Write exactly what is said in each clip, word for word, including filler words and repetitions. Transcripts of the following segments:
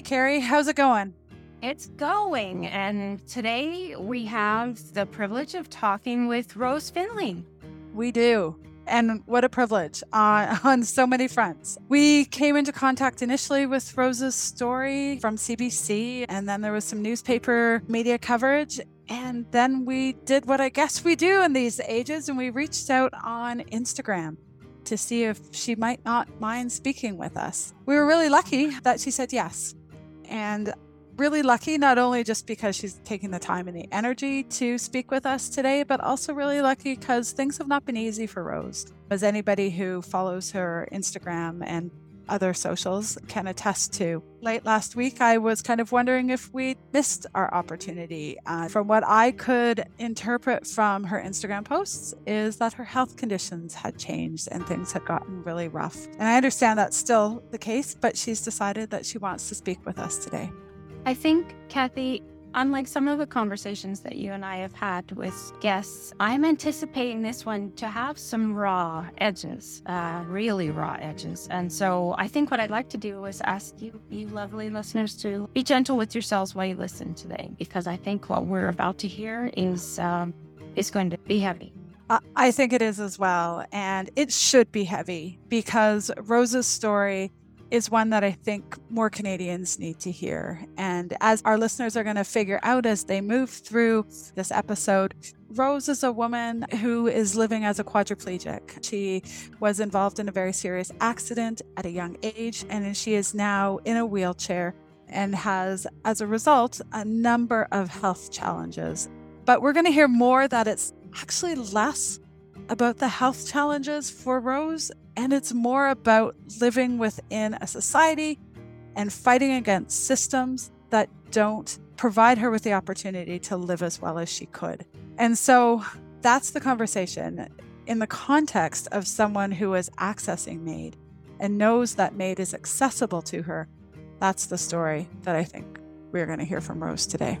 Hey, Carrie, how's it going? It's going. And today we have the privilege of talking with Rose Finlay. We do. And what a privilege uh, on so many fronts. We came into contact initially with Rose's story from C B C, and then there was some newspaper media coverage. And then we did what I guess we do in these ages, and we reached out on Instagram to see if she might not mind speaking with us. We were really lucky that she said yes. And really lucky, not only just because she's taking the time and the energy to speak with us today, but also really lucky because things have not been easy for Rose. As anybody who follows her Instagram and other socials can attest to, late last week, I was kind of wondering if we missed our opportunity. Uh, from what I could interpret from her Instagram posts is that her health conditions had changed and things had gotten really rough. And I understand that's still the case, but she's decided that she wants to speak with us today. I think, Kathy, unlike some of the conversations that you and I have had with guests, I'm anticipating this one to have some raw edges, uh, really raw edges. And so I think what I'd like to do is ask you, you lovely listeners, to be gentle with yourselves while you listen today, because I think what we're about to hear is, um, is going to be heavy. I think it is as well. And it should be heavy because Rose's story is one that I think more Canadians need to hear. And as our listeners are going to figure out as they move through this episode, Rose is a woman who is living as a quadriplegic. She was involved in a very serious accident at a young age, and she is now in a wheelchair and has, as a result, a number of health challenges. But we're going to hear more that it's actually less about the health challenges for Rose, and it's more about living within a society and fighting against systems that don't provide her with the opportunity to live as well as she could. And so that's the conversation in the context of someone who is accessing MAID and knows that MAID is accessible to her. That's the story that I think we're going to hear from Rose today.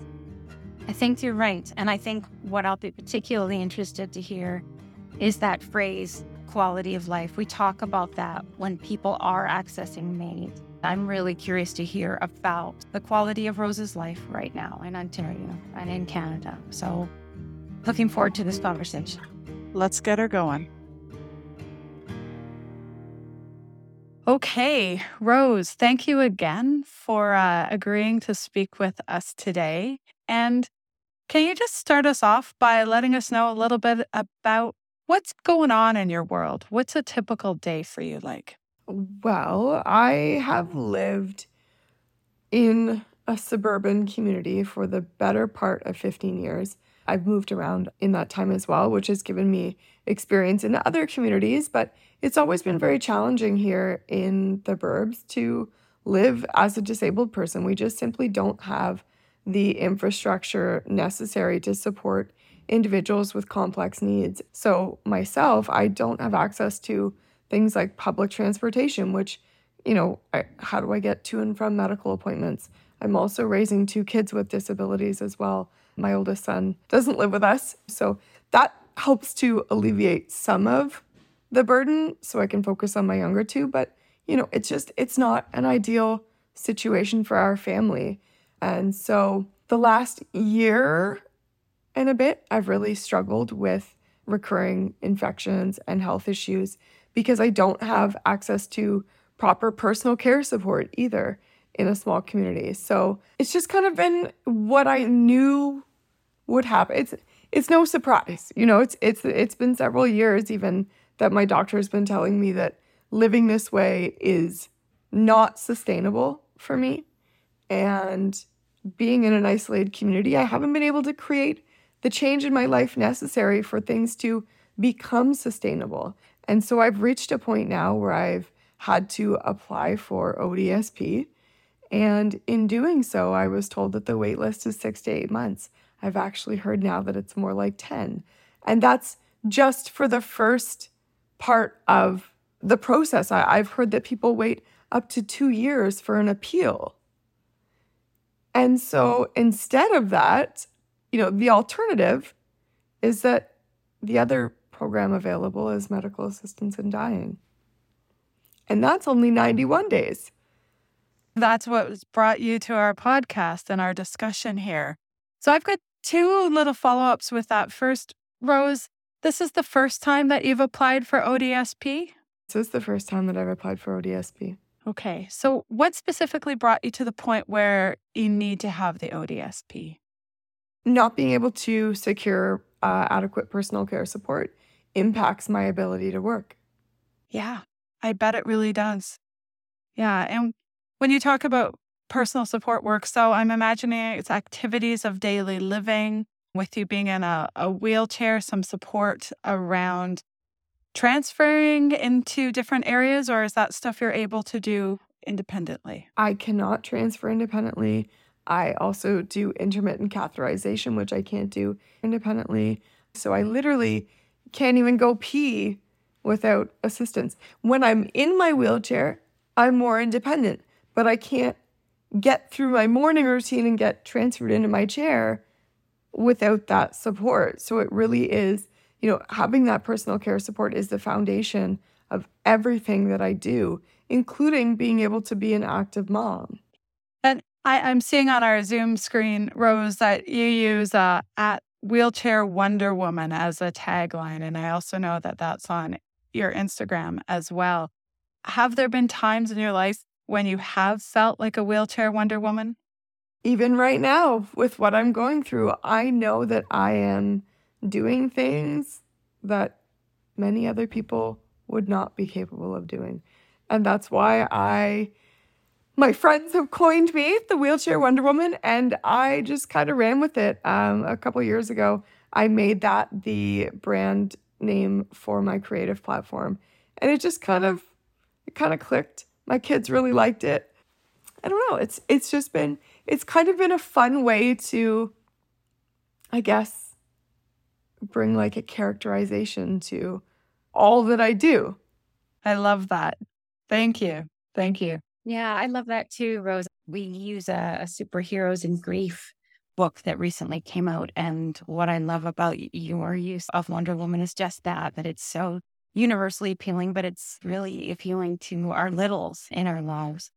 I think you're right. And I think what I'll be particularly interested to hear is that phrase, quality of life. We talk about that when people are accessing MAID. I'm really curious to hear about the quality of Rose's life right now in Ontario and in Canada. So looking forward to this conversation. Let's get her going. Okay, Rose, thank you again for uh, agreeing to speak with us today. And can you just start us off by letting us know a little bit about what's going on in your world? What's a typical day for you like? Well, I have lived in a suburban community for the better part of fifteen years. I've moved around in that time as well, which has given me experience in other communities, but it's always been very challenging here in the burbs to live as a disabled person. We just simply don't have the infrastructure necessary to support individuals with complex needs. So myself, I don't have access to things like public transportation, which, you know, I, how do I get to and from medical appointments? I'm also raising two kids with disabilities as well. My oldest son doesn't live with us. So that helps to alleviate some of the burden so I can focus on my younger two. But, you know, it's just, it's not an ideal situation for our family. And so the last year and a bit, I've really struggled with recurring infections and health issues because I don't have access to proper personal care support either in a small community. So it's just kind of been what I knew would happen. It's it's no surprise. You know, it's it's it's been several years even that my doctor has been telling me that living this way is not sustainable for me. And being in an isolated community, I haven't been able to create the change in my life necessary for things to become sustainable. And so I've reached a point now where I've had to apply for O D S P. And in doing so, I was told that the wait list is six to eight months. I've actually heard now that it's more like ten. And that's just for the first part of the process. I, I've heard that people wait up to two years for an appeal. And so instead of that, you know, the alternative is that the other program available is medical assistance in dying. And that's only ninety-one days. That's what brought you to our podcast and our discussion here. So I've got two little follow-ups with that. First, Rose, this is the first time that you've applied for O D S P? This is the first time that I've applied for O D S P. Okay. So what specifically brought you to the point where you need to have the O D S P? Not being able to secure uh, adequate personal care support impacts my ability to work. Yeah, I bet it really does. Yeah. And when you talk about personal support work, so I'm imagining it's activities of daily living with you being in a, a wheelchair, some support around transferring into different areas, or is that stuff you're able to do independently? I cannot transfer independently. I also do intermittent catheterization, which I can't do independently. So I literally can't even go pee without assistance. When I'm in my wheelchair, I'm more independent, but I can't get through my morning routine and get transferred into my chair without that support. So it really is, you know, having that personal care support is the foundation of everything that I do, including being able to be an active mom. And I, I'm seeing on our Zoom screen, Rose, that you use uh, at Wheelchair Wonder Woman as a tagline. And I also know that that's on your Instagram as well. Have there been times in your life when you have felt like a wheelchair Wonder Woman? Even right now, with what I'm going through, I know that I am doing things that many other people would not be capable of doing. And that's why I, my friends have coined me the Wheelchair Wonder Woman, and I just kind of ran with it. Um, a couple years ago, I made that the brand name for my creative platform. And it just kind of, it kind of clicked. My kids really liked it. I don't know. It's it's just been, it's kind of been a fun way to, I guess, bring like a characterization to all that I do. I love that. Thank you. Thank you. Yeah, I love that too, Rose. We use a, a Superheroes in Grief book that recently came out. And what I love about your use of Wonder Woman is just that, that it's so universally appealing, but it's really appealing to our littles in our lives.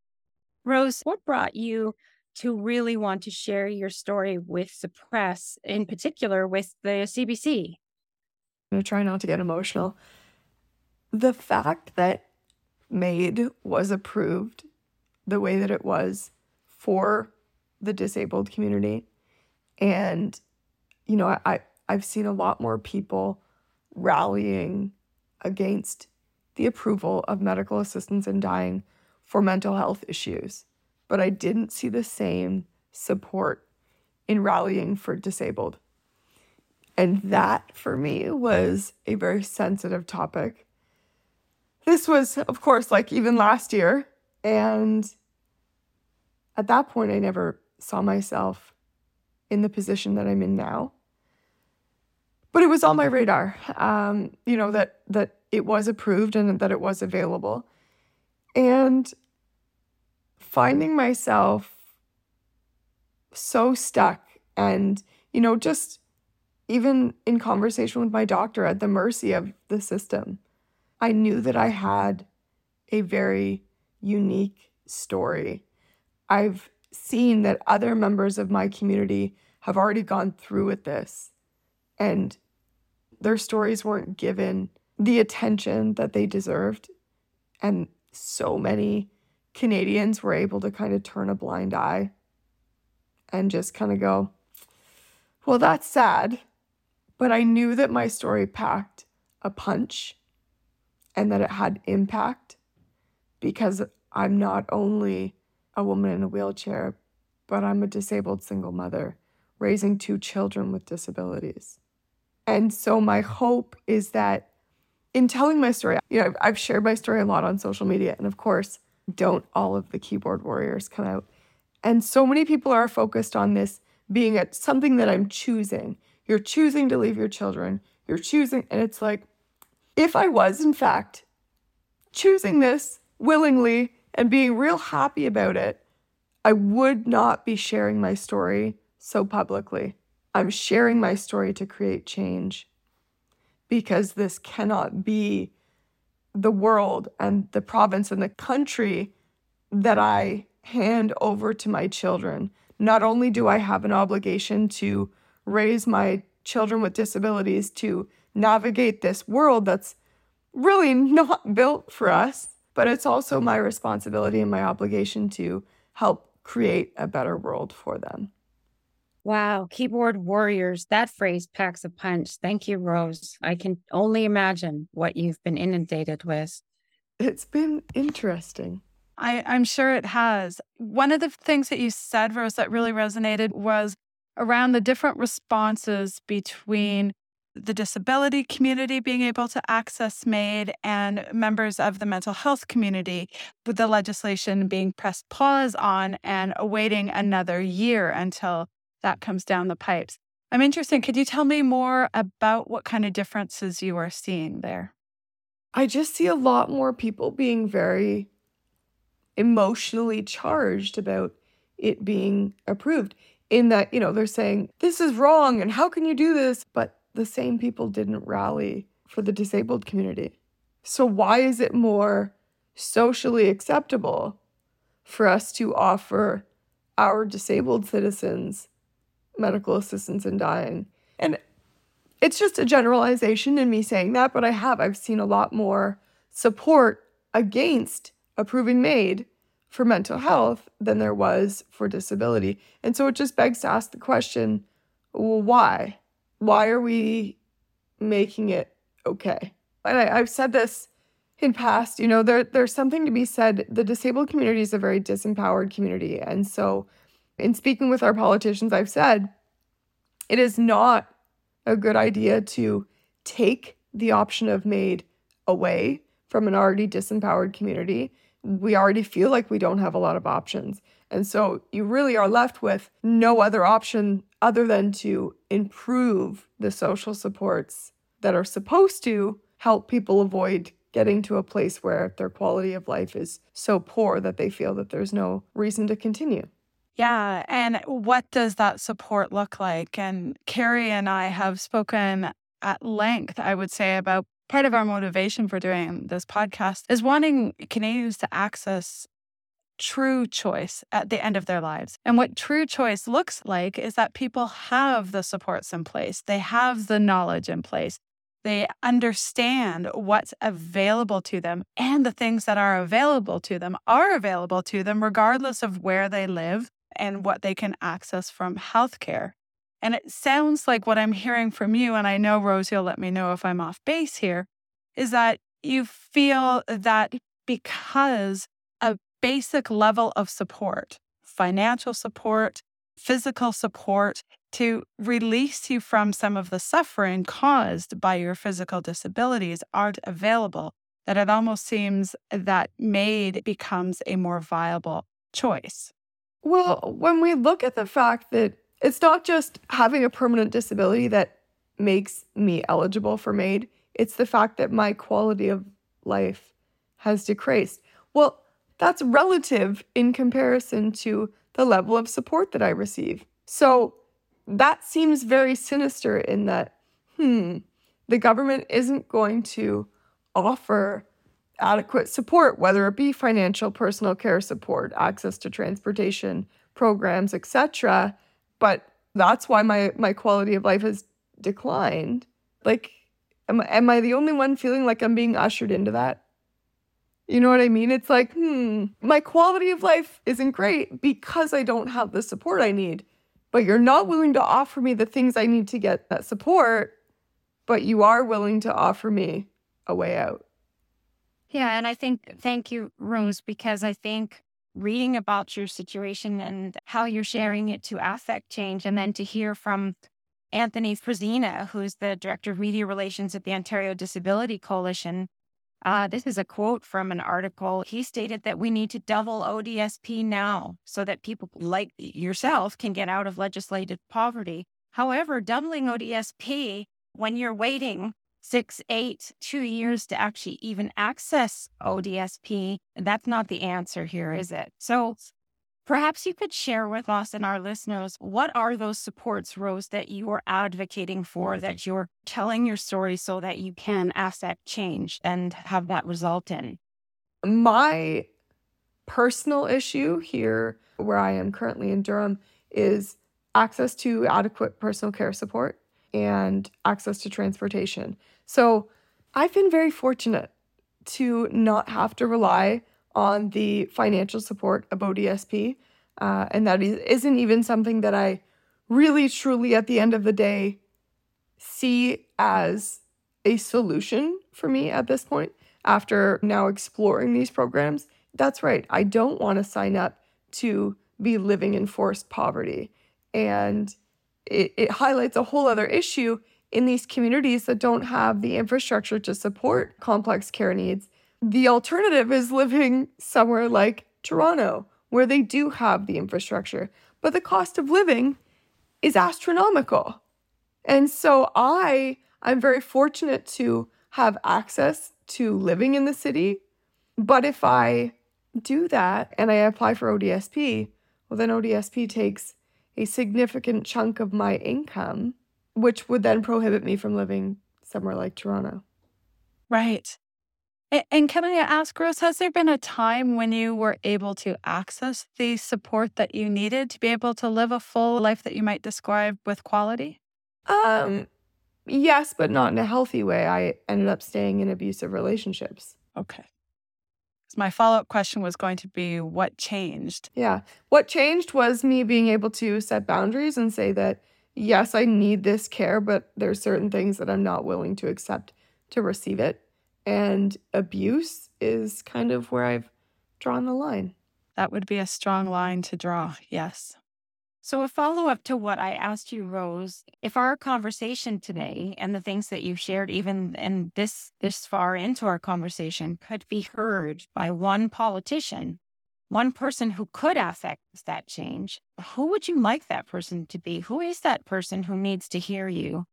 Rose, what brought you to really want to share your story with the press, in particular with the C B C? I'm going to try not to get emotional. The fact that MAID was approved the way that it was for the disabled community. And, you know, I, I've seen a lot more people rallying against the approval of medical assistance in dying for mental health issues, but I didn't see the same support in rallying for disabled. And that, for me, was a very sensitive topic. This was, of course, like even last year, and at that point, I never saw myself in the position that I'm in now. But it was on my radar, um, you know, that that it was approved and that it was available. And finding myself so stuck and, you know, just even in conversation with my doctor at the mercy of the system, I knew that I had a very unique story. I've seen that other members of my community have already gone through with this, and their stories weren't given the attention that they deserved. And so many Canadians were able to kind of turn a blind eye and just kind of go, well, that's sad. But I knew that my story packed a punch and that it had impact, because I'm not only a woman in a wheelchair, but I'm a disabled single mother raising two children with disabilities. And so my hope is that in telling my story, you know, I've, I've shared my story a lot on social media, and of course, don't all of the keyboard warriors come out. And so many people are focused on this being at something that I'm choosing. You're choosing to leave your children. You're choosing, and it's like, if I was, in fact, choosing this willingly and being real happy about it, I would not be sharing my story so publicly. I'm sharing my story to create change, because this cannot be the world and the province and the country that I hand over to my children. Not only do I have an obligation to raise my children with disabilities to navigate this world that's really not built for us, but it's also my responsibility and my obligation to help create a better world for them. Wow, keyboard warriors, that phrase packs a punch. Thank you, Rose. I can only imagine what you've been inundated with. It's been interesting. I, I'm sure it has. One of the things that you said, Rose, that really resonated was around the different responses between the disability community being able to access MAID and members of the mental health community, with the legislation being pressed pause on and awaiting another year until that comes down the pipes. I'm interested. Could you tell me more about what kind of differences you are seeing there? I just see a lot more people being very emotionally charged about it being approved, in that, you know, they're saying, this is wrong and how can you do this? But the same people didn't rally for the disabled community. So why is it more socially acceptable for us to offer our disabled citizens medical assistance in dying? And it's just a generalization in me saying that, but I have, I've seen a lot more support against approving MAID for mental health than there was for disability. And so it just begs to ask the question, well, why? Why are we making it okay? And I, I've said this in past, you know, there, there's something to be said. The disabled community is a very disempowered community. And so in speaking with our politicians, I've said, it is not a good idea to take the option of MAID away from an already disempowered community. We already feel like we don't have a lot of options. And so you really are left with no other option other than to improve the social supports that are supposed to help people avoid getting to a place where their quality of life is so poor that they feel that there's no reason to continue. Yeah, and what does that support look like? And Carrie and I have spoken at length, I would say, about part of our motivation for doing this podcast is wanting Canadians to access true choice at the end of their lives. And what true choice looks like is that people have the supports in place. They have the knowledge in place. They understand what's available to them, and the things that are available to them are available to them regardless of where they live and what they can access from healthcare. And it sounds like what I'm hearing from you, and I know, Rose, you'll let me know if I'm off base here, is that you feel that because a basic level of support, financial support, physical support, to release you from some of the suffering caused by your physical disabilities aren't available, that it almost seems that MAID becomes a more viable choice. Well, when we look at the fact that it's not just having a permanent disability that makes me eligible for MAID, it's the fact that my quality of life has decreased. Well, that's relative in comparison to the level of support that I receive. So that seems very sinister in that, hmm, the government isn't going to offer adequate support, whether it be financial, personal care support, access to transportation programs, et cetera. But that's why my, my quality of life has declined. Like, am, am I the only one feeling like I'm being ushered into that? You know what I mean? It's like, hmm, my quality of life isn't great because I don't have the support I need. But you're not willing to offer me the things I need to get that support, but you are willing to offer me a way out. Yeah, and I think, thank you, Rose, because I think reading about your situation and how you're sharing it to Affect Change, and then to hear from Anthony Frazina, who's the Director of Media Relations at the Ontario Disability Coalition, Uh, this is a quote from an article. He stated that we need to double O D S P now so that people like yourself can get out of legislative poverty. However, doubling O D S P when you're waiting six, eight, two years to actually even access O D S P, that's not the answer here, is it? So perhaps you could share with us and our listeners, what are those supports, Rose, that you are advocating for, that you're telling your story so that you can affect change and have that result in? My personal issue here, where I am currently in Durham, is access to adequate personal care support and access to transportation. So I've been very fortunate to not have to rely on the financial support of O D S P. Uh, and that is, isn't even something that I really, truly, at the end of the day, see as a solution for me at this point. After now exploring these programs, that's right, I don't want to sign up to be living in forced poverty. And it, it highlights a whole other issue in these communities that don't have the infrastructure to support complex care needs. The alternative is living somewhere like Toronto, where they do have the infrastructure, but the cost of living is astronomical. And so I, I'm very fortunate to have access to living in the city. But if I do that and I apply for O D S P, well, then O D S P takes a significant chunk of my income, which would then prohibit me from living somewhere like Toronto. Right. And can I ask, Rose, has there been a time when you were able to access the support that you needed to be able to live a full life that you might describe with quality? Um, yes, but not in a healthy way. I ended up staying in abusive relationships. Okay. So my follow-up question was going to be, what changed? Yeah. What changed was me being able to set boundaries and say that, yes, I need this care, but there's certain things that I'm not willing to accept to receive it. And abuse is kind of where I've drawn the line. That would be a strong line to draw, yes. So a follow-up to what I asked you, Rose, if our conversation today and the things that you've shared even in this, this far into our conversation could be heard by one politician, one person who could affect that change, who would you like that person to be? Who is that person who needs to hear you?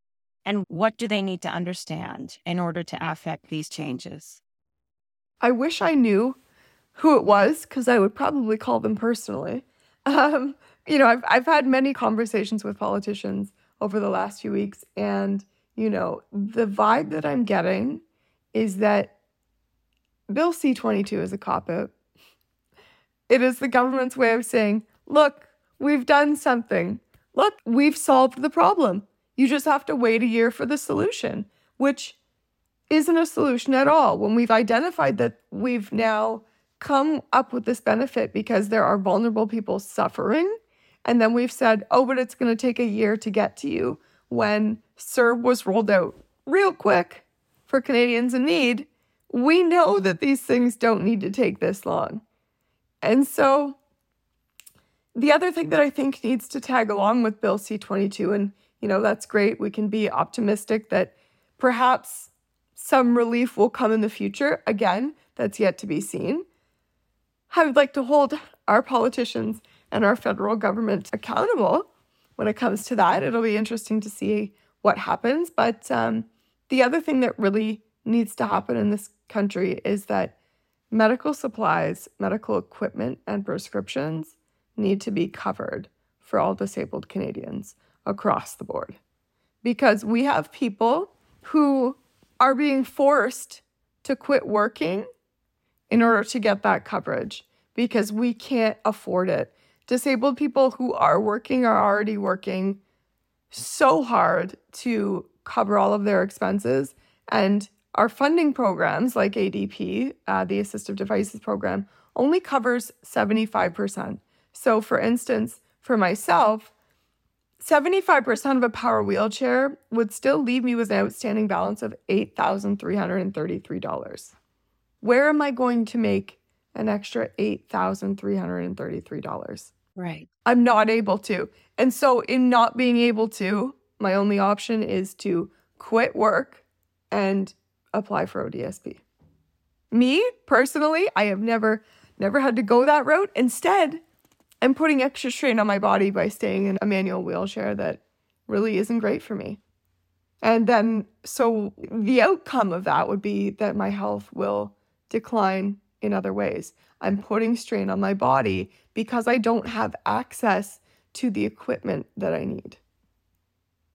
And what do they need to understand in order to affect these changes? I wish I knew who it was, because I would probably call them personally. Um, you know, I've I've had many conversations with politicians over the last few weeks, and, you know, the vibe that I'm getting is that Bill C twenty-two is a cop-out. It is the government's way of saying, look, we've done something. Look, we've solved the problem. You just have to wait a year for the solution, which isn't a solution at all. When we've identified that we've now come up with this benefit because there are vulnerable people suffering, and then we've said, oh, but it's going to take a year to get to you, when CERB was rolled out real quick for Canadians in need, we know that these things don't need to take this long. And so the other thing that I think needs to tag along with Bill C twenty-two, and you know, that's great. We can be optimistic that perhaps some relief will come in the future. Again, that's yet to be seen. I would like to hold our politicians and our federal government accountable when it comes to that. It'll be interesting to see what happens. But um, the other thing that really needs to happen in this country is that medical supplies, medical equipment, and prescriptions need to be covered for all disabled Canadians across the board, because we have people who are being forced to quit working in order to get that coverage because we can't afford it. Disabled people who are working are already working so hard to cover all of their expenses, and our funding programs like A D P, uh, the Assistive Devices Program, only covers seventy-five percent. So for instance, for myself, seventy-five percent of a power wheelchair would still leave me with an outstanding balance of eight thousand three hundred thirty-three dollars. Where am I going to make an extra eight thousand three hundred thirty-three dollars? Right. I'm not able to. And so in not being able to, my only option is to quit work and apply for O D S P. Me, personally, I have never, never had to go that route. Instead, I'm putting extra strain on my body by staying in a manual wheelchair that really isn't great for me. And then, so the outcome of that would be that my health will decline in other ways. I'm putting strain on my body because I don't have access to the equipment that I need.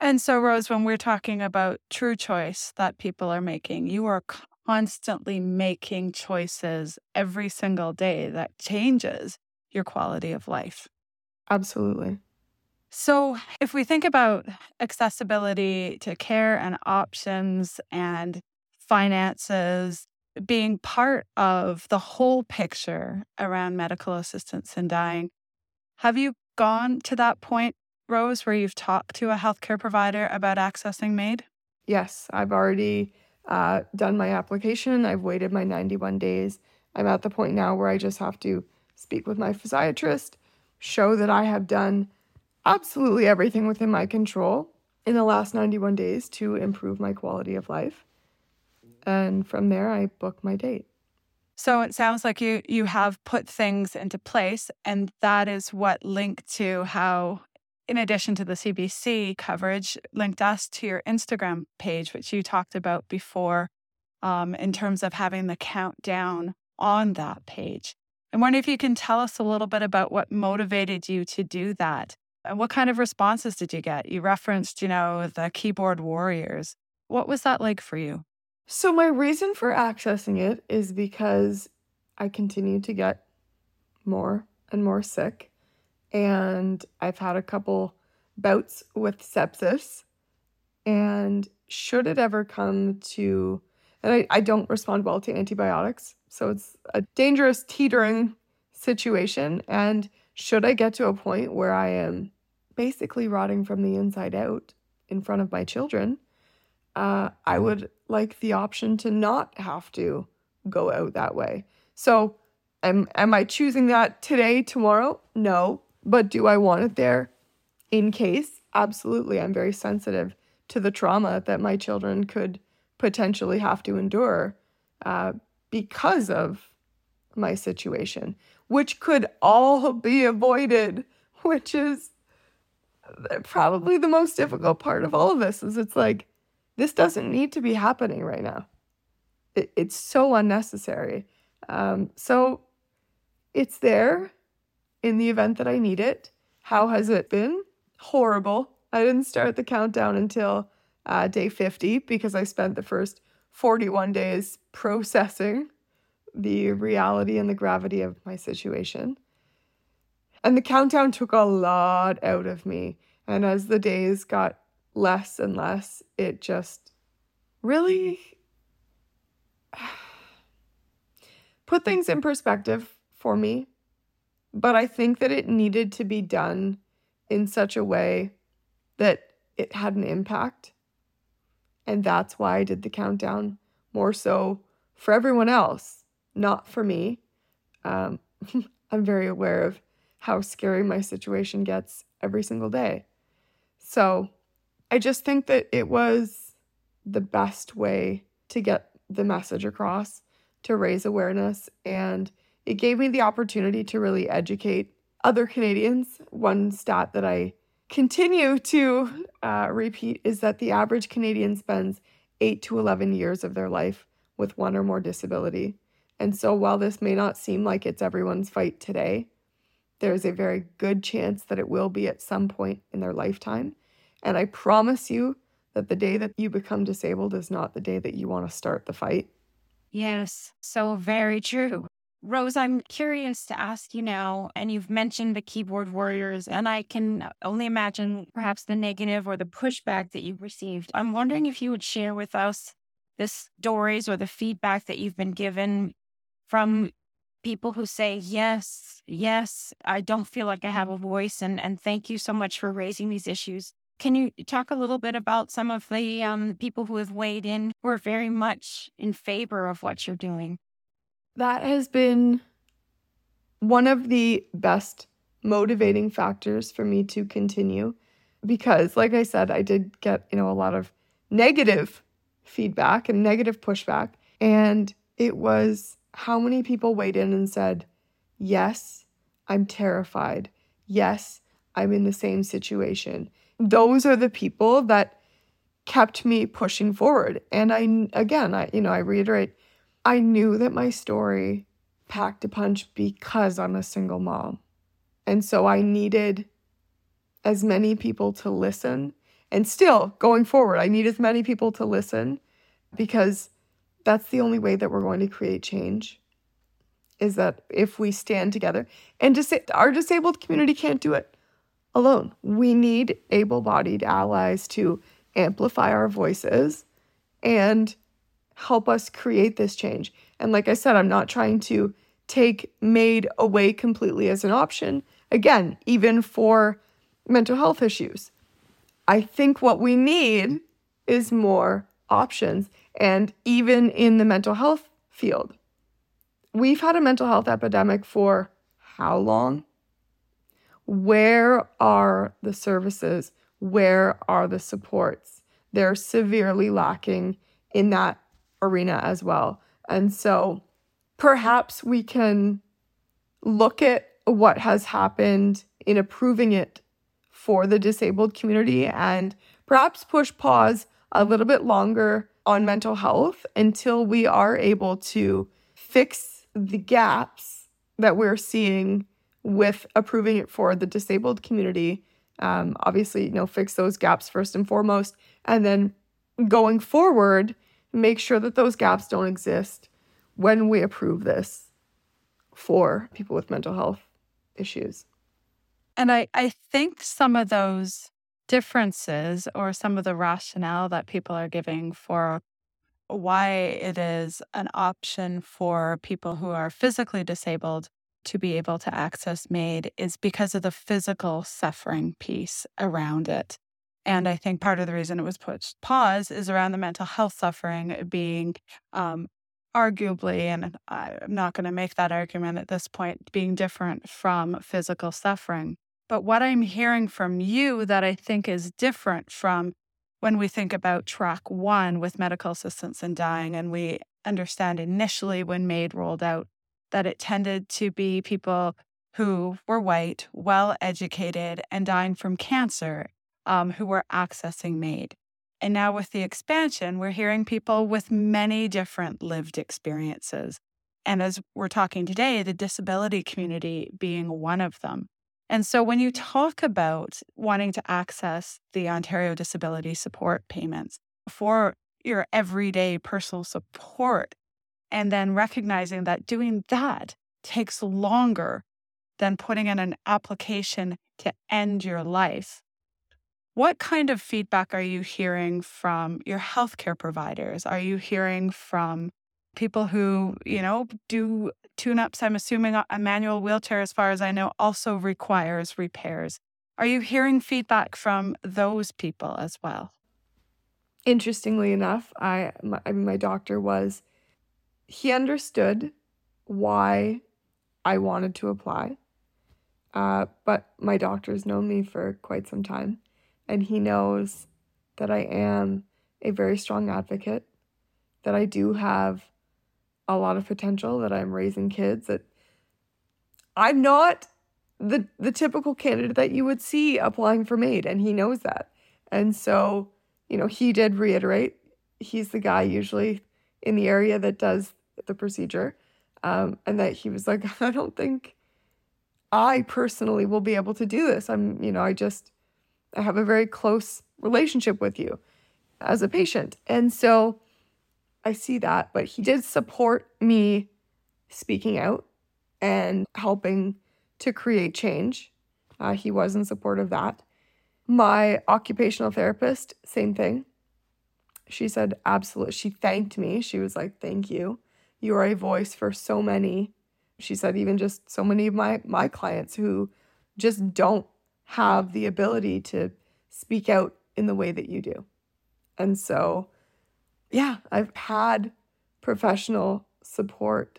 And so, Rose, when we're talking about true choice that people are making, you are constantly making choices every single day that changes your quality of life. Absolutely. So if we think about accessibility to care and options and finances being part of the whole picture around medical assistance in dying, have you gone to that point, Rose, where you've talked to a healthcare provider about accessing MAID? Yes, I've already uh, done my application. I've waited my ninety-one days. I'm at the point now where I just have to speak with my physiatrist, show that I have done absolutely everything within my control in the last ninety-one days to improve my quality of life. And from there, I book my date. So it sounds like you you have put things into place, and that is what linked to how, in addition to the C B C coverage, linked us to your Instagram page, which you talked about before, um, in terms of having the countdown on that page. I wonder if you can tell us a little bit about what motivated you to do that. And what kind of responses did you get? You referenced, you know, the keyboard warriors. What was that like for you? So my reason for accessing it is because I continue to get more and more sick. And I've had a couple bouts with sepsis. And should it ever come to, and I, I don't respond well to antibiotics, so it's a dangerous teetering situation. And should I get to a point where I am basically rotting from the inside out in front of my children, uh, I would like the option to not have to go out that way. So am, am I choosing that today, tomorrow? No. But do I want it there in case? Absolutely. I'm very sensitive to the trauma that my children could potentially have to endure uh, because of my situation, which could all be avoided, which is probably the most difficult part of all of this, is it's like, this doesn't need to be happening right now. It, it's so unnecessary. Um, so it's there in the event that I need it. How has it been? Horrible. I didn't start the countdown until uh, day fifty because I spent the first forty-one days processing the reality and the gravity of my situation. And the countdown took a lot out of me. And as the days got less and less, it just really put things in perspective for me. But I think that it needed to be done in such a way that it had an impact. And that's why I did the countdown, more so for everyone else, not for me. Um, I'm very aware of how scary my situation gets every single day. So I just think that it was the best way to get the message across, to raise awareness. And it gave me the opportunity to really educate other Canadians. One stat that I continue to uh, repeat is that the average Canadian spends eight to eleven years of their life with one or more disability. And so while this may not seem like it's everyone's fight today, there's a very good chance that it will be at some point in their lifetime. And I promise you that the day that you become disabled is not the day that you want to start the fight. Yes, so very true. Rose, I'm curious to ask you now, and you've mentioned the keyboard warriors, and I can only imagine perhaps the negative or the pushback that you've received. I'm wondering if you would share with us the stories or the feedback that you've been given from people who say, yes, yes, I don't feel like I have a voice, and, and thank you so much for raising these issues. Can you talk a little bit about some of the um, people who have weighed in who are very much in favor of what you're doing? That has been one of the best motivating factors for me to continue because, like I said, I did get, you know, a lot of negative feedback and negative pushback. And it was how many people weighed in and said, yes, I'm terrified. Yes, I'm in the same situation. Those are the people that kept me pushing forward. And I, again, I, you know, I reiterate, I knew that my story packed a punch because I'm a single mom. And so I needed as many people to listen. And still, going forward, I need as many people to listen because That's the only way that we're going to create change, is that if we stand together. And dis- our disabled community can't do it alone. We need able-bodied allies to amplify our voices and help us create this change. And like I said, I'm not trying to take MAID away completely as an option, again, even for mental health issues. I think what we need is more options, and even in the mental health field. We've had a mental health epidemic for how long? Where are the services? Where are the supports? They're severely lacking in that arena as well. And so perhaps we can look at what has happened in approving it for the disabled community and perhaps push pause a little bit longer on mental health until we are able to fix the gaps that we're seeing with approving it for the disabled community. Um, obviously, you know, fix those gaps first and foremost, and then going forward, make sure that those gaps don't exist when we approve this for people with mental health issues. And I, I think some of those differences or some of the rationale that people are giving for why it is an option for people who are physically disabled to be able to access MAID is because of the physical suffering piece around it. And I think part of the reason it was put pause is around the mental health suffering being um, arguably, and I'm not going to make that argument at this point, being different from physical suffering. But what I'm hearing from you that I think is different from when we think about track one with medical assistance in dying, and we understand initially when MAID rolled out that it tended to be people who were white, well-educated, and dying from cancer um, who were accessing MAID. And now with the expansion, we're hearing people with many different lived experiences. And as we're talking today, the disability community being one of them. And so when you talk about wanting to access the Ontario Disability Support payments for your everyday personal support, and then recognizing that doing that takes longer than putting in an application to end your life, what kind of feedback are you hearing from your healthcare providers? Are you hearing from people who, you know, do tune-ups? I'm assuming a manual wheelchair, as far as I know, also requires repairs. Are you hearing feedback from those people as well? Interestingly enough, I my, my doctor was, he understood why I wanted to apply, uh, but my doctor's known me for quite some time, and he knows that I am a very strong advocate, that I do have a lot of potential, that I'm raising kids, that I'm not the the typical candidate that you would see applying for MAID, and he knows that. And so, you know, he did reiterate, he's the guy usually in the area that does the procedure, um, and that he was like, I don't think I personally will be able to do this. I'm, you know, I just, I have a very close relationship with you as a patient. And so I see that, but he did support me speaking out and helping to create change. Uh, he was in support of that. My occupational therapist, same thing. She said, absolutely. She thanked me. She was like, thank you. You are a voice for so many. She said, even just so many of my, my clients who just don't have the ability to speak out in the way that you do. And so yeah, I've had professional support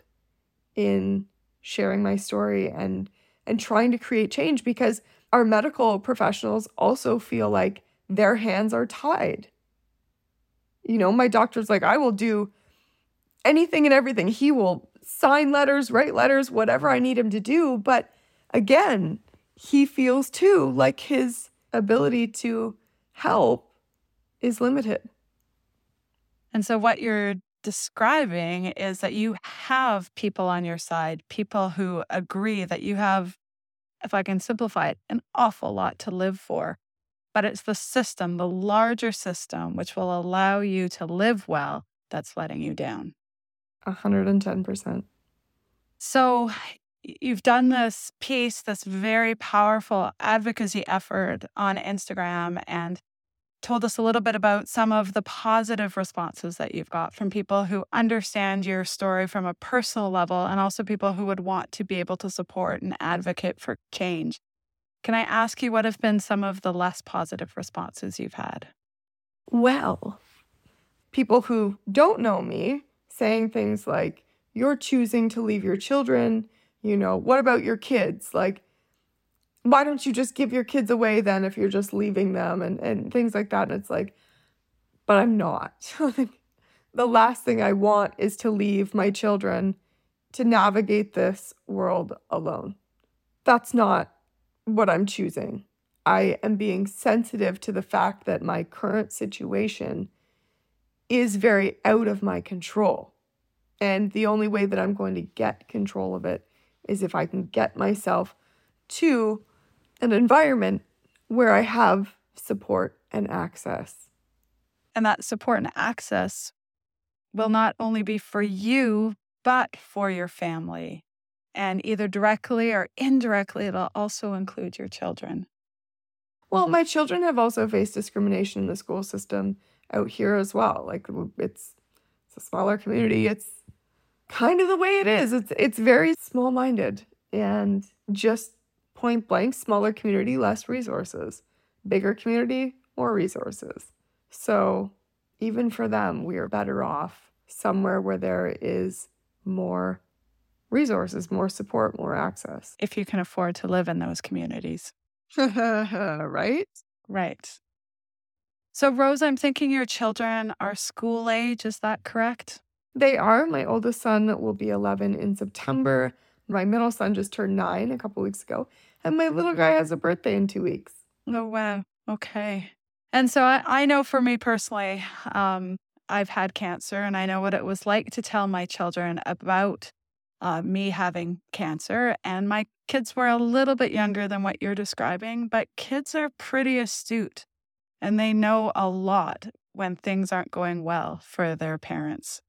in sharing my story and and trying to create change, because our medical professionals also feel like their hands are tied. You know, my doctor's like, I will do anything and everything. He will sign letters, write letters, whatever I need him to do. But again, he feels too like his ability to help is limited. And so what you're describing is that you have people on your side, people who agree that you have, if I can simplify it, an awful lot to live for. But it's the system, the larger system, which will allow you to live well that's letting you down. one hundred ten percent. So you've done this piece, this very powerful advocacy effort on Instagram, and told us a little bit about some of the positive responses that you've got from people who understand your story from a personal level, and also people who would want to be able to support and advocate for change. Can I ask you what have been some of the less positive responses you've had? Well, people who don't know me saying things like, you're choosing to leave your children, you know, what about your kids? Like, why don't you just give your kids away then if you're just leaving them, and, and things like that. And it's like, but I'm not. The last thing I want is to leave my children to navigate this world alone. That's not what I'm choosing. I am being sensitive to the fact that my current situation is very out of my control. And the only way that I'm going to get control of it is if I can get myself to an environment where I have support and access. And that support and access will not only be for you, but for your family. And either directly or indirectly, it'll also include your children. Well, my children have also faced discrimination in the school system out here as well. Like, it's, it's a smaller community. It's kind of the way it is. It's, it's very small-minded and just point blank, smaller community, less resources. Bigger community, more resources. So even for them, we are better off somewhere where there is more resources, more support, more access. If you can afford to live in those communities. Right? Right. So, Rose, I'm thinking your children are school age. Is that correct? They are. My oldest son will be eleven in September. My middle son just turned nine a couple weeks ago. And my little guy has a birthday in two weeks. Oh, wow. Okay. And so I, I know for me personally, um, I've had cancer, and I know what it was like to tell my children about uh, me having cancer. And my kids were a little bit younger than what you're describing, but kids are pretty astute, and they know a lot when things aren't going well for their parents.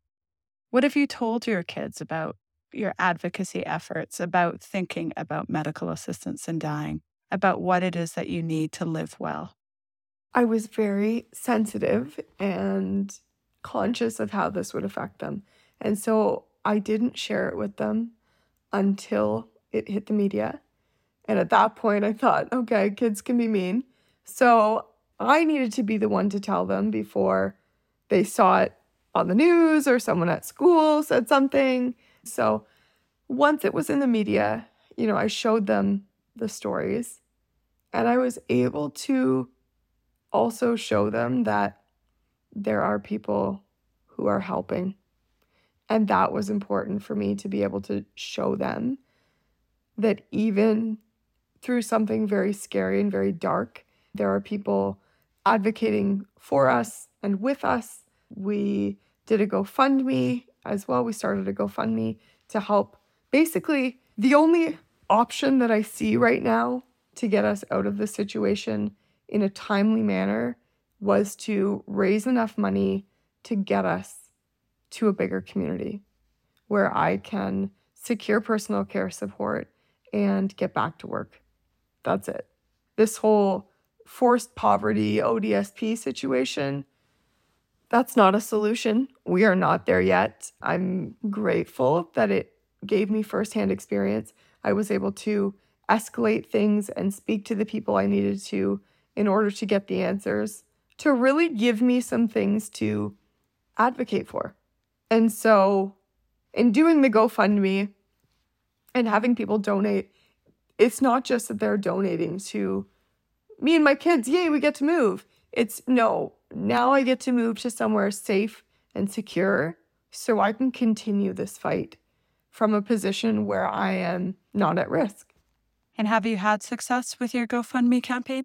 What have you told your kids about your advocacy efforts, about thinking about medical assistance in dying, about what it is that you need to live well? I was very sensitive and conscious of how this would affect them. And so I didn't share it with them until it hit the media. And at that point, I thought, okay, kids can be mean. So I needed to be the one to tell them before they saw it on the news or someone at school said something. So once it was in the media, you know, I showed them the stories, and I was able to also show them that there are people who are helping. And that was important for me to be able to show them that even through something very scary and very dark, there are people advocating for us and with us. We did a GoFundMe as well. We started a GoFundMe to help. Basically, the only option that I see right now to get us out of this situation in a timely manner was to raise enough money to get us to a bigger community where I can secure personal care support and get back to work. That's it. This whole forced poverty, O D S P situation, that's not a solution. We are not there yet. I'm grateful that it gave me firsthand experience. I was able to escalate things and speak to the people I needed to in order to get the answers, to really give me some things to advocate for. And so in doing the GoFundMe and having people donate, it's not just that they're donating to me and my kids, yay, we get to move. It's no, now I get to move to somewhere safe and secure so I can continue this fight from a position where I am not at risk. And have you had success with your GoFundMe campaign?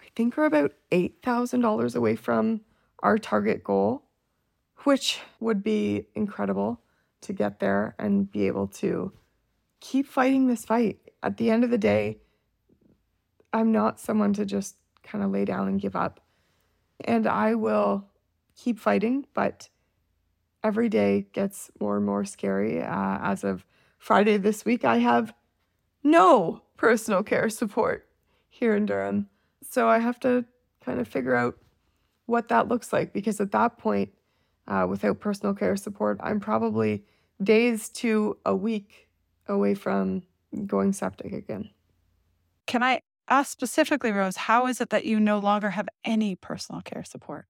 I think we're about eight thousand dollars away from our target goal, which would be incredible to get there and be able to keep fighting this fight. At the end of the day, I'm not someone to just kind of lay down and give up. And I will keep fighting, but every day gets more and more scary. Uh, as of Friday this week, I have no personal care support here in Durham. So I have to kind of figure out what that looks like, because at that point, uh, without personal care support, I'm probably days to a week away from going septic again. Can I ask specifically, Rose, how is it that you no longer have any personal care support?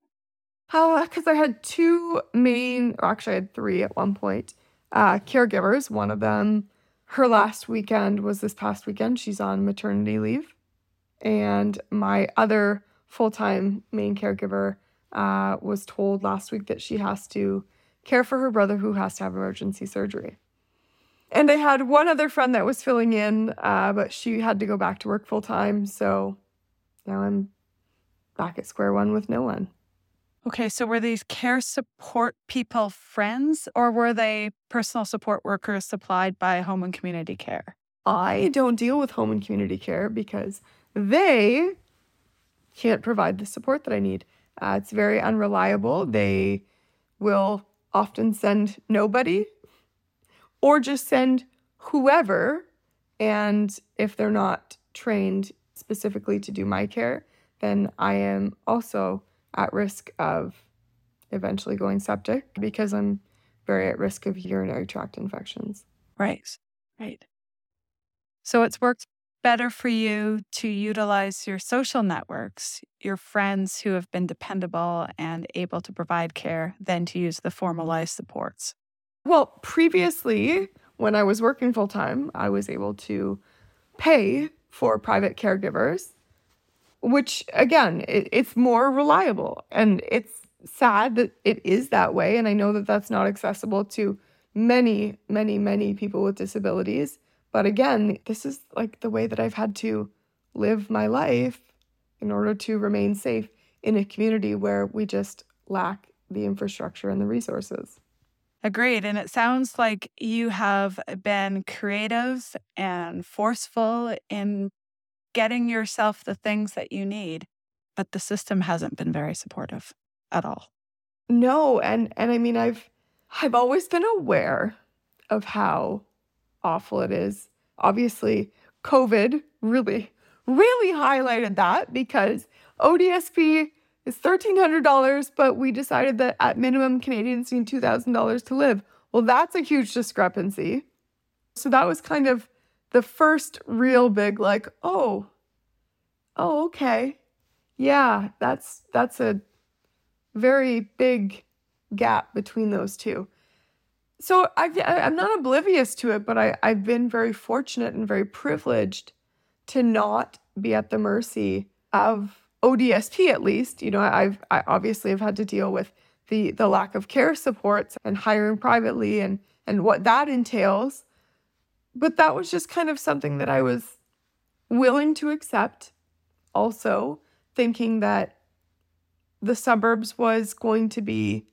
Oh, because I had two main, or actually I had three at one point, uh, caregivers. One of them, her last weekend was this past weekend. She's on maternity leave. And my other full-time main caregiver uh, was told last week that she has to care for her brother who has to have emergency surgery. And I had one other friend that was filling in, uh, but she had to go back to work full-time. So now I'm back at square one with no one. Okay, so were these care support people friends, or were they personal support workers supplied by home and community care? I don't deal with home and community care because they can't provide the support that I need. Uh, it's very unreliable. They will often send nobody or just send whoever. And if they're not trained specifically to do my care, then I am also at risk of eventually going septic because I'm very at risk of urinary tract infections. Right, right. So it's worked better for you to utilize your social networks, your friends who have been dependable and able to provide care, than to use the formalized supports. Well, previously, when I was working full-time, I was able to pay for private caregivers, which, again, it, it's more reliable. And it's sad that it is that way. And I know that that's not accessible to many, many, many people with disabilities. But again, this is like the way that I've had to live my life in order to remain safe in a community where we just lack the infrastructure and the resources. Agreed. And it sounds like you have been creative and forceful in getting yourself the things that you need, but the system hasn't been very supportive at all. No, and and I mean, I've I've always been aware of how awful it is. Obviously, COVID really, really highlighted that because O D S P is thirteen hundred dollars, but we decided that at minimum Canadians need two thousand dollars to live. Well, that's a huge discrepancy. So that was kind of the first real big, like, oh, oh, okay. Yeah, that's that's a very big gap between those two. So I've, I'm not oblivious to it, but I, I've been very fortunate and very privileged to not be at the mercy of O D S P, at least. You know, I've I obviously have had to deal with the the lack of care supports and hiring privately and and what that entails. But that was just kind of something that I was willing to accept. Also, thinking that the suburbs was going to be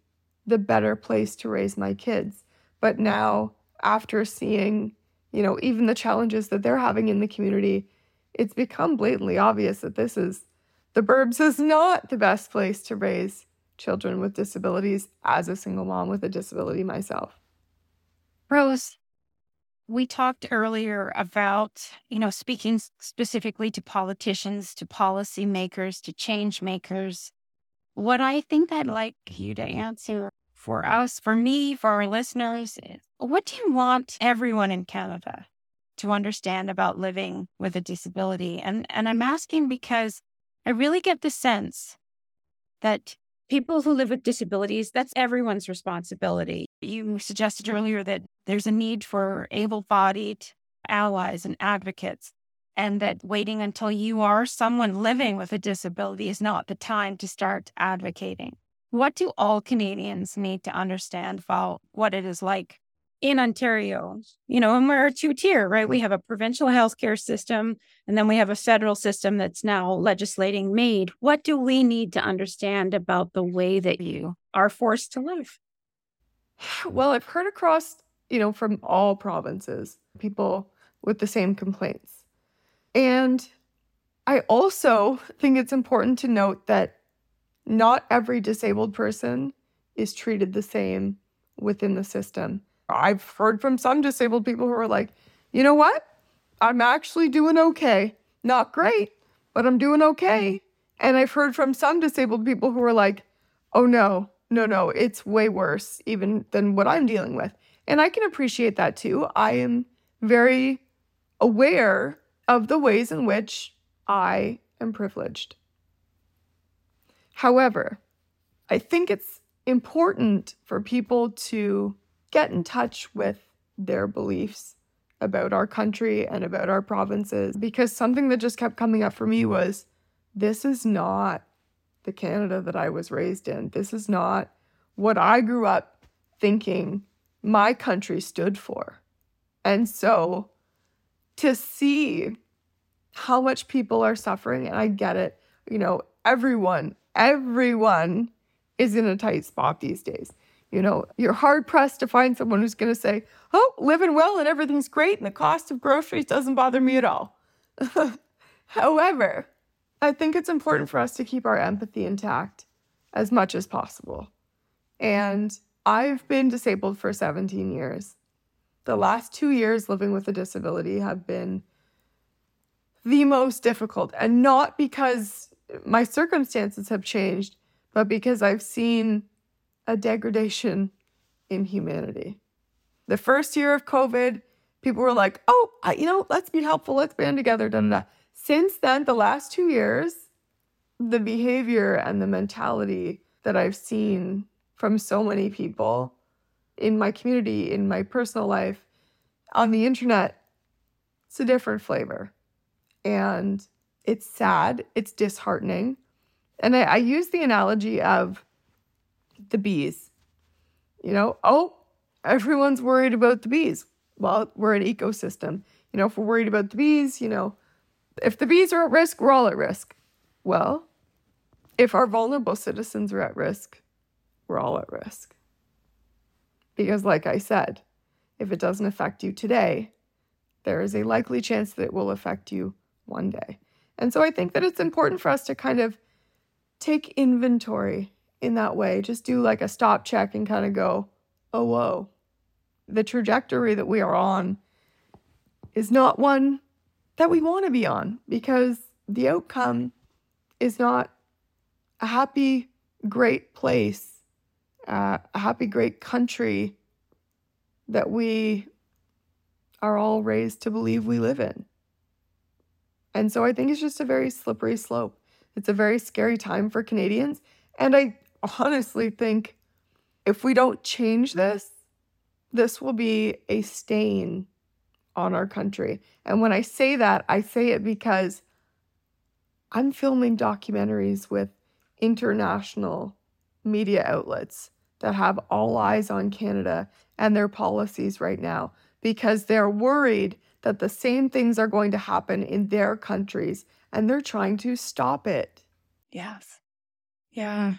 the better place to raise my kids. But now, after seeing, you know, even the challenges that they're having in the community, it's become blatantly obvious that this is, the burbs is not the best place to raise children with disabilities as a single mom with a disability myself. Rose, we talked earlier about, you know, speaking specifically to politicians, to policymakers, to change makers. What I think I'd like you to answer for us, for me, for our listeners, is what do you want everyone in Canada to understand about living with a disability? And, and I'm asking because I really get the sense that people who live with disabilities, that's everyone's responsibility. You suggested earlier that there's a need for able-bodied allies and advocates, and that waiting until you are someone living with a disability is not the time to start advocating. What do all Canadians need to understand about what it is like in Ontario? You know, and we're two-tier, right? We have a provincial healthcare system, and then we have a federal system that's now legislating MAID. What do we need to understand about the way that you are forced to live? Well, I've heard across, you know, from all provinces, people with the same complaints. And I also think it's important to note that not every disabled person is treated the same within the system. I've heard from some disabled people who are like, you know what? I'm actually doing okay. Not great, but I'm doing okay. And I've heard from some disabled people who are like, oh no, no, no, it's way worse even than what I'm dealing with. And I can appreciate that too. I am very aware of the ways in which I am privileged. However, I think it's important for people to get in touch with their beliefs about our country and about our provinces, because something that just kept coming up for me was, this is not the Canada that I was raised in. This is not what I grew up thinking my country stood for. And so to see how much people are suffering, and I get it, you know, everyone, everyone is in a tight spot these days. You know, you're hard-pressed to find someone who's going to say, oh, living well and everything's great and the cost of groceries doesn't bother me at all. However, I think it's important for us to keep our empathy intact as much as possible. And I've been disabled for seventeen years. The last two years living with a disability have been the most difficult, and not because my circumstances have changed, but because I've seen a degradation in humanity. The first year of COVID, people were like, oh, I, you know, let's be helpful, let's band together, da da da. Since then, the last two years, the behavior and the mentality that I've seen from so many people in my community, in my personal life, on the internet, it's a different flavor. And it's sad, it's disheartening. And I, I use the analogy of the bees. You know, oh, everyone's worried about the bees. Well, we're an ecosystem. You know, if we're worried about the bees, you know, if the bees are at risk, we're all at risk. Well, if our vulnerable citizens are at risk, we're all at risk. Because like I said, if it doesn't affect you today, there is a likely chance that it will affect you one day. And so I think that it's important for us to kind of take inventory in that way. Just do like a stop check and kind of go, oh, whoa. The trajectory that we are on is not one that we want to be on, because the outcome is not a happy, great place, uh, a happy, great country that we are all raised to believe we live in. And so I think it's just a very slippery slope. It's a very scary time for Canadians. And I honestly think if we don't change this, this will be a stain on our country. And when I say that, I say it because I'm filming documentaries with international media outlets that have all eyes on Canada and their policies right now, because they're worried that the same things are going to happen in their countries, and they're trying to stop it. Yes. Yeah.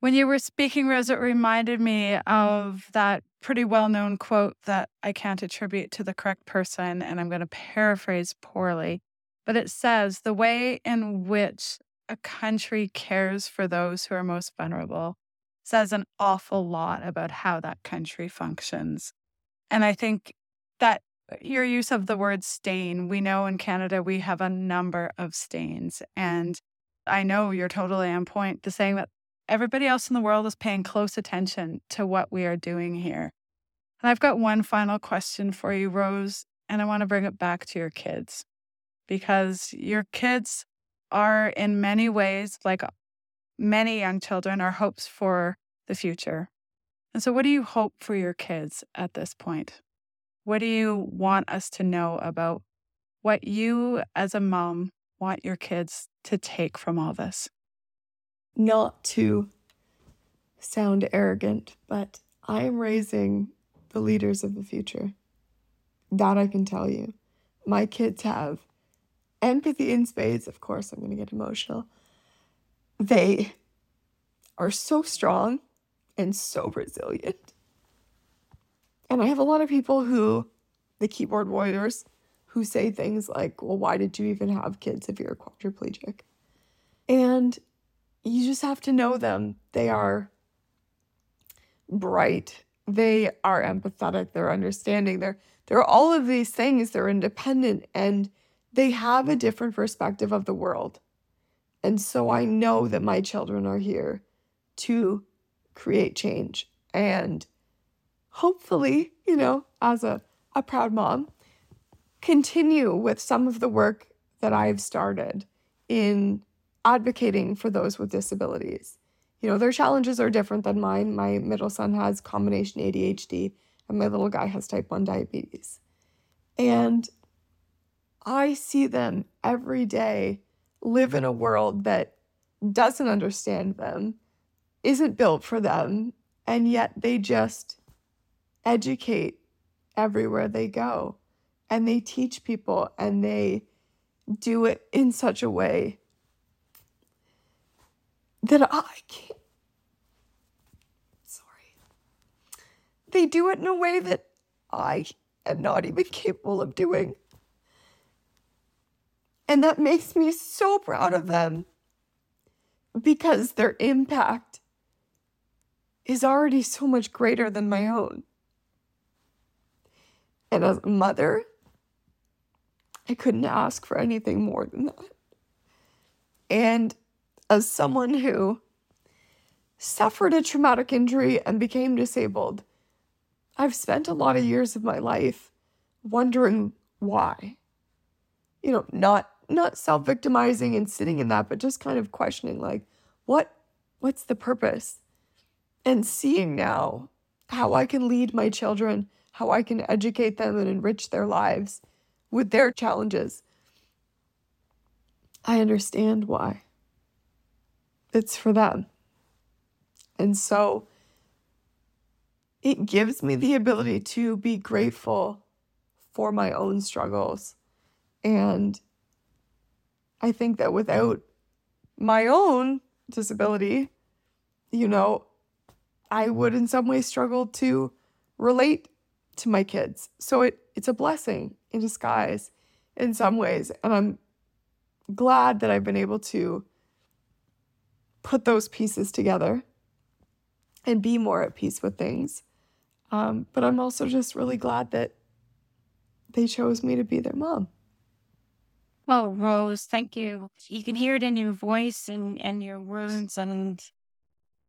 When you were speaking, Rose, it reminded me of that pretty well-known quote that I can't attribute to the correct person, and I'm going to paraphrase poorly, but it says, the way in which a country cares for those who are most vulnerable says an awful lot about how that country functions. And I think that your use of the word stain, we know in Canada we have a number of stains, and I know you're totally on point to saying that everybody else in the world is paying close attention to what we are doing here. And I've got one final question for you, Rose, and I want to bring it back to your kids, because your kids are in many ways, like many young children, our hopes for the future. And so what do you hope for your kids at this point? What do you want us to know about what you as a mom want your kids to take from all this? Not to sound arrogant, but I am raising the leaders of the future. That I can tell you. My kids have empathy in spades. Of course, I'm going to get emotional. They are so strong and so resilient. And I have a lot of people who, the keyboard warriors, who say things like, well, why did you even have kids if you're a quadriplegic? And you just have to know them. They are bright. they are empathetic, they're understanding, they're, they're all of these things, they're independent, and they have a different perspective of the world. And so I know that my children are here to create change. And hopefully, you know, as a, a proud mom, continue with some of the work that I've started in advocating for those with disabilities. You know, their challenges are different than mine. My middle son has combination A D H D, and my little guy has type one diabetes. And I see them every day live in a world that doesn't understand them, isn't built for them, and yet they just educate everywhere they go. And they teach people, and they do it in such a way that I can't, sorry. They do it in a way that I am not even capable of doing. And that makes me so proud of them, because their impact is already so much greater than my own. And as a mother, I couldn't ask for anything more than that. And as someone who suffered a traumatic injury and became disabled, I've spent a lot of years of my life wondering why. You know, not not self-victimizing and sitting in that, but just kind of questioning, like, what what's the purpose? And seeing now how I can lead my children, how I can educate them and enrich their lives with their challenges, I understand why. It's for them. And so it gives me the ability to be grateful for my own struggles. And I think that without my own disability, you know, I would in some way struggle to relate to my kids. So it, it's a blessing in disguise in some ways. And I'm glad that I've been able to put those pieces together and be more at peace with things. Um, but I'm also just really glad that they chose me to be their mom. Well, Rose, thank you. You can hear it in your voice and, and your words, and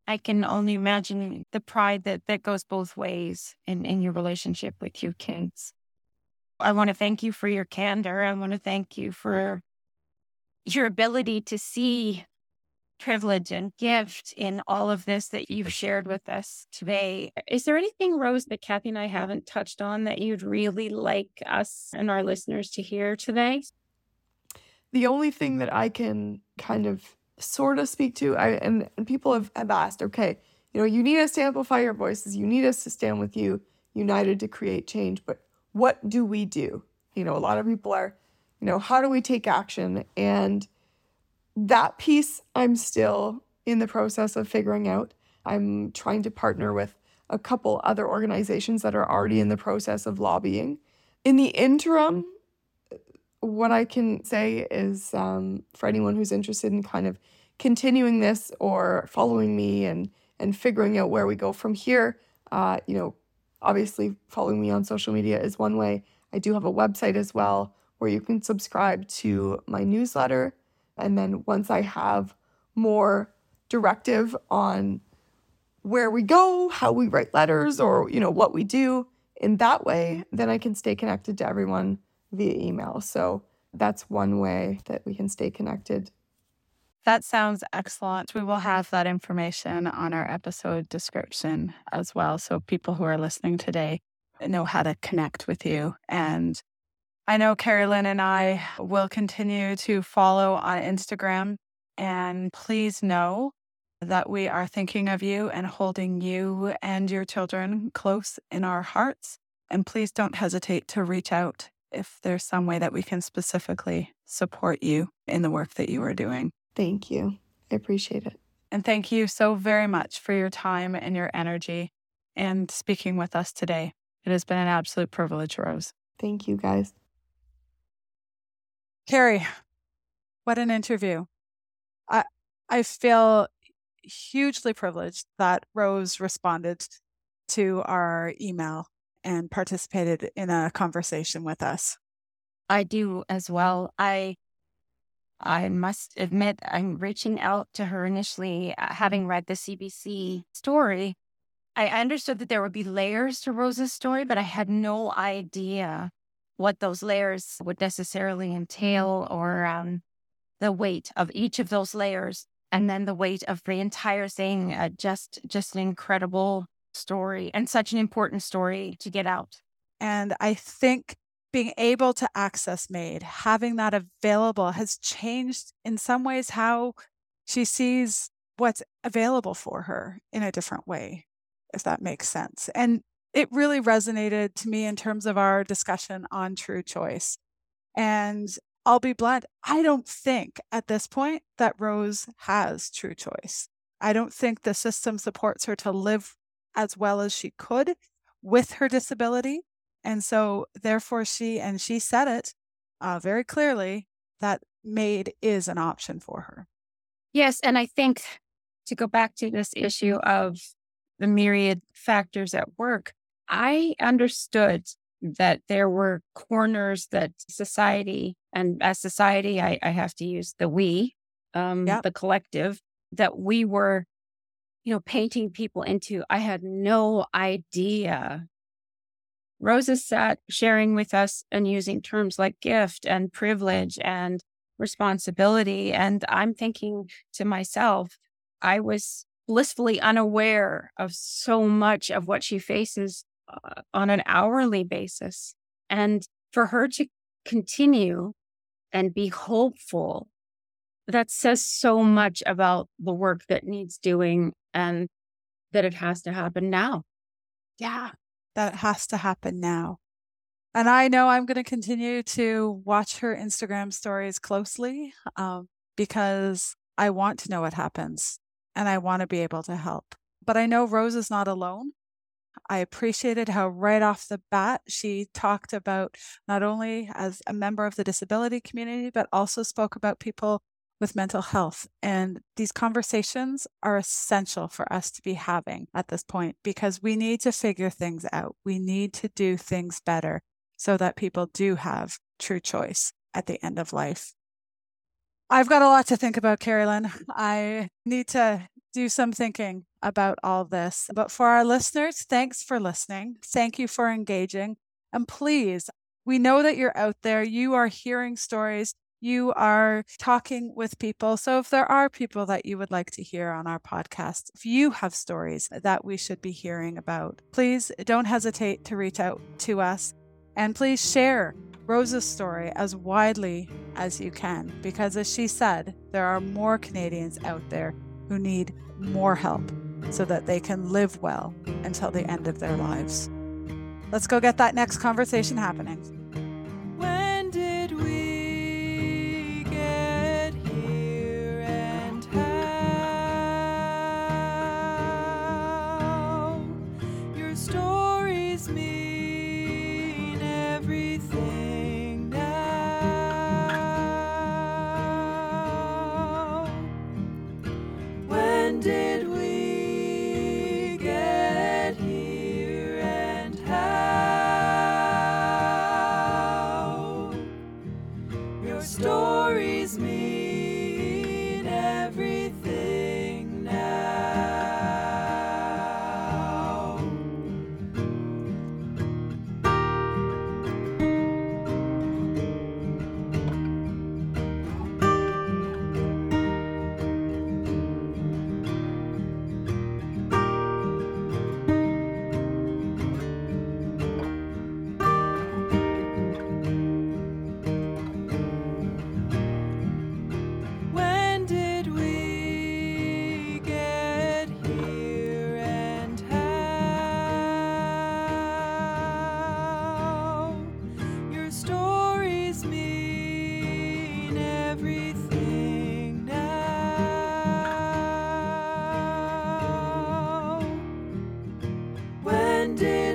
I can only imagine the pride that, that goes both ways in, in your relationship with your kids. I want to thank you for your candor. I want to thank you for your ability to see privilege and gift in all of this that you've shared with us today. Is there anything, Rose, that Kathy and I haven't touched on that you'd really like us and our listeners to hear today? The only thing that I can kind of sort of speak to, I, and, and people have, have asked, okay, you know, you need us to amplify your voices. You need us to stand with you, united to create change. But what do we do? You know, a lot of people are, you know, how do we take action? And that piece, I'm still in the process of figuring out. I'm trying to partner with a couple other organizations that are already in the process of lobbying. In the interim, what I can say is um, for anyone who's interested in kind of continuing this or following me and, and figuring out where we go from here, uh, you know, obviously following me on social media is one way. I do have a website as well where you can subscribe to my newsletter. And then once I have more directive on where we go, how we write letters, or, you know, what we do in that way, then I can stay connected to everyone via email. So that's one way that we can stay connected. That sounds excellent. We will have that information on our episode description as well. So people who are listening today know how to connect with you. And I know Carolyn and I will continue to follow on Instagram, and please know that we are thinking of you and holding you and your children close in our hearts. And please don't hesitate to reach out if there's some way that we can specifically support you in the work that you are doing. Thank you. I appreciate it. And thank you so very much for your time and your energy and speaking with us today. It has been an absolute privilege, Rose. Thank you, guys. Carrie, what an interview. I I feel hugely privileged that Rose responded to our email and participated in a conversation with us. I do as well. I I must admit, I'm reaching out to her initially, having read the C B C story. I understood that there would be layers to Rose's story, but I had no idea what those layers would necessarily entail, or um, the weight of each of those layers, and then the weight of the entire thing. Uh, just, just an incredible story, and such an important story to get out. And I think being able to access MAID, having that available, has changed in some ways how she sees what's available for her in a different way, if that makes sense. And it really resonated to me in terms of our discussion on true choice. And I'll be blunt, I don't think at this point that Rose has true choice. I don't think the system supports her to live as well as she could with her disability. And so therefore she, and she said it uh, very clearly, that MAID is an option for her. Yes. And I think to go back to this issue of the myriad factors at work, I understood that there were corners that society, and as society, I, I have to use the we, um, yep. the collective, that we were, you know, painting people into. I had no idea. Rosa sat sharing with us and using terms like gift and privilege and responsibility. And I'm thinking to myself, I was blissfully unaware of so much of what she faces uh, on an hourly basis. And for her to continue and be hopeful, that says so much about the work that needs doing, and that it has to happen now. Yeah, that has to happen now. And I know I'm going to continue to watch her Instagram stories closely um, because I want to know what happens. And I want to be able to help. But I know Rose is not alone. I appreciated how right off the bat, she talked about not only as a member of the disability community, but also spoke about people with mental health. And these conversations are essential for us to be having at this point, because we need to figure things out. We need to do things better so that people do have true choice at the end of life. I've got a lot to think about, Carolyn. I need to do some thinking about all this. But for our listeners, thanks for listening. Thank you for engaging. And please, we know that you're out there. You are hearing stories. You are talking with people. So if there are people that you would like to hear on our podcast, if you have stories that we should be hearing about, please don't hesitate to reach out to us. And please share Rose's story as widely as you can, because as she said, there are more Canadians out there who need more help so that they can live well until the end of their lives. Let's go get that next conversation happening. When did we get here, and how? Your stories mean everything. Did we get here, and how? Your stories mean everything now. Did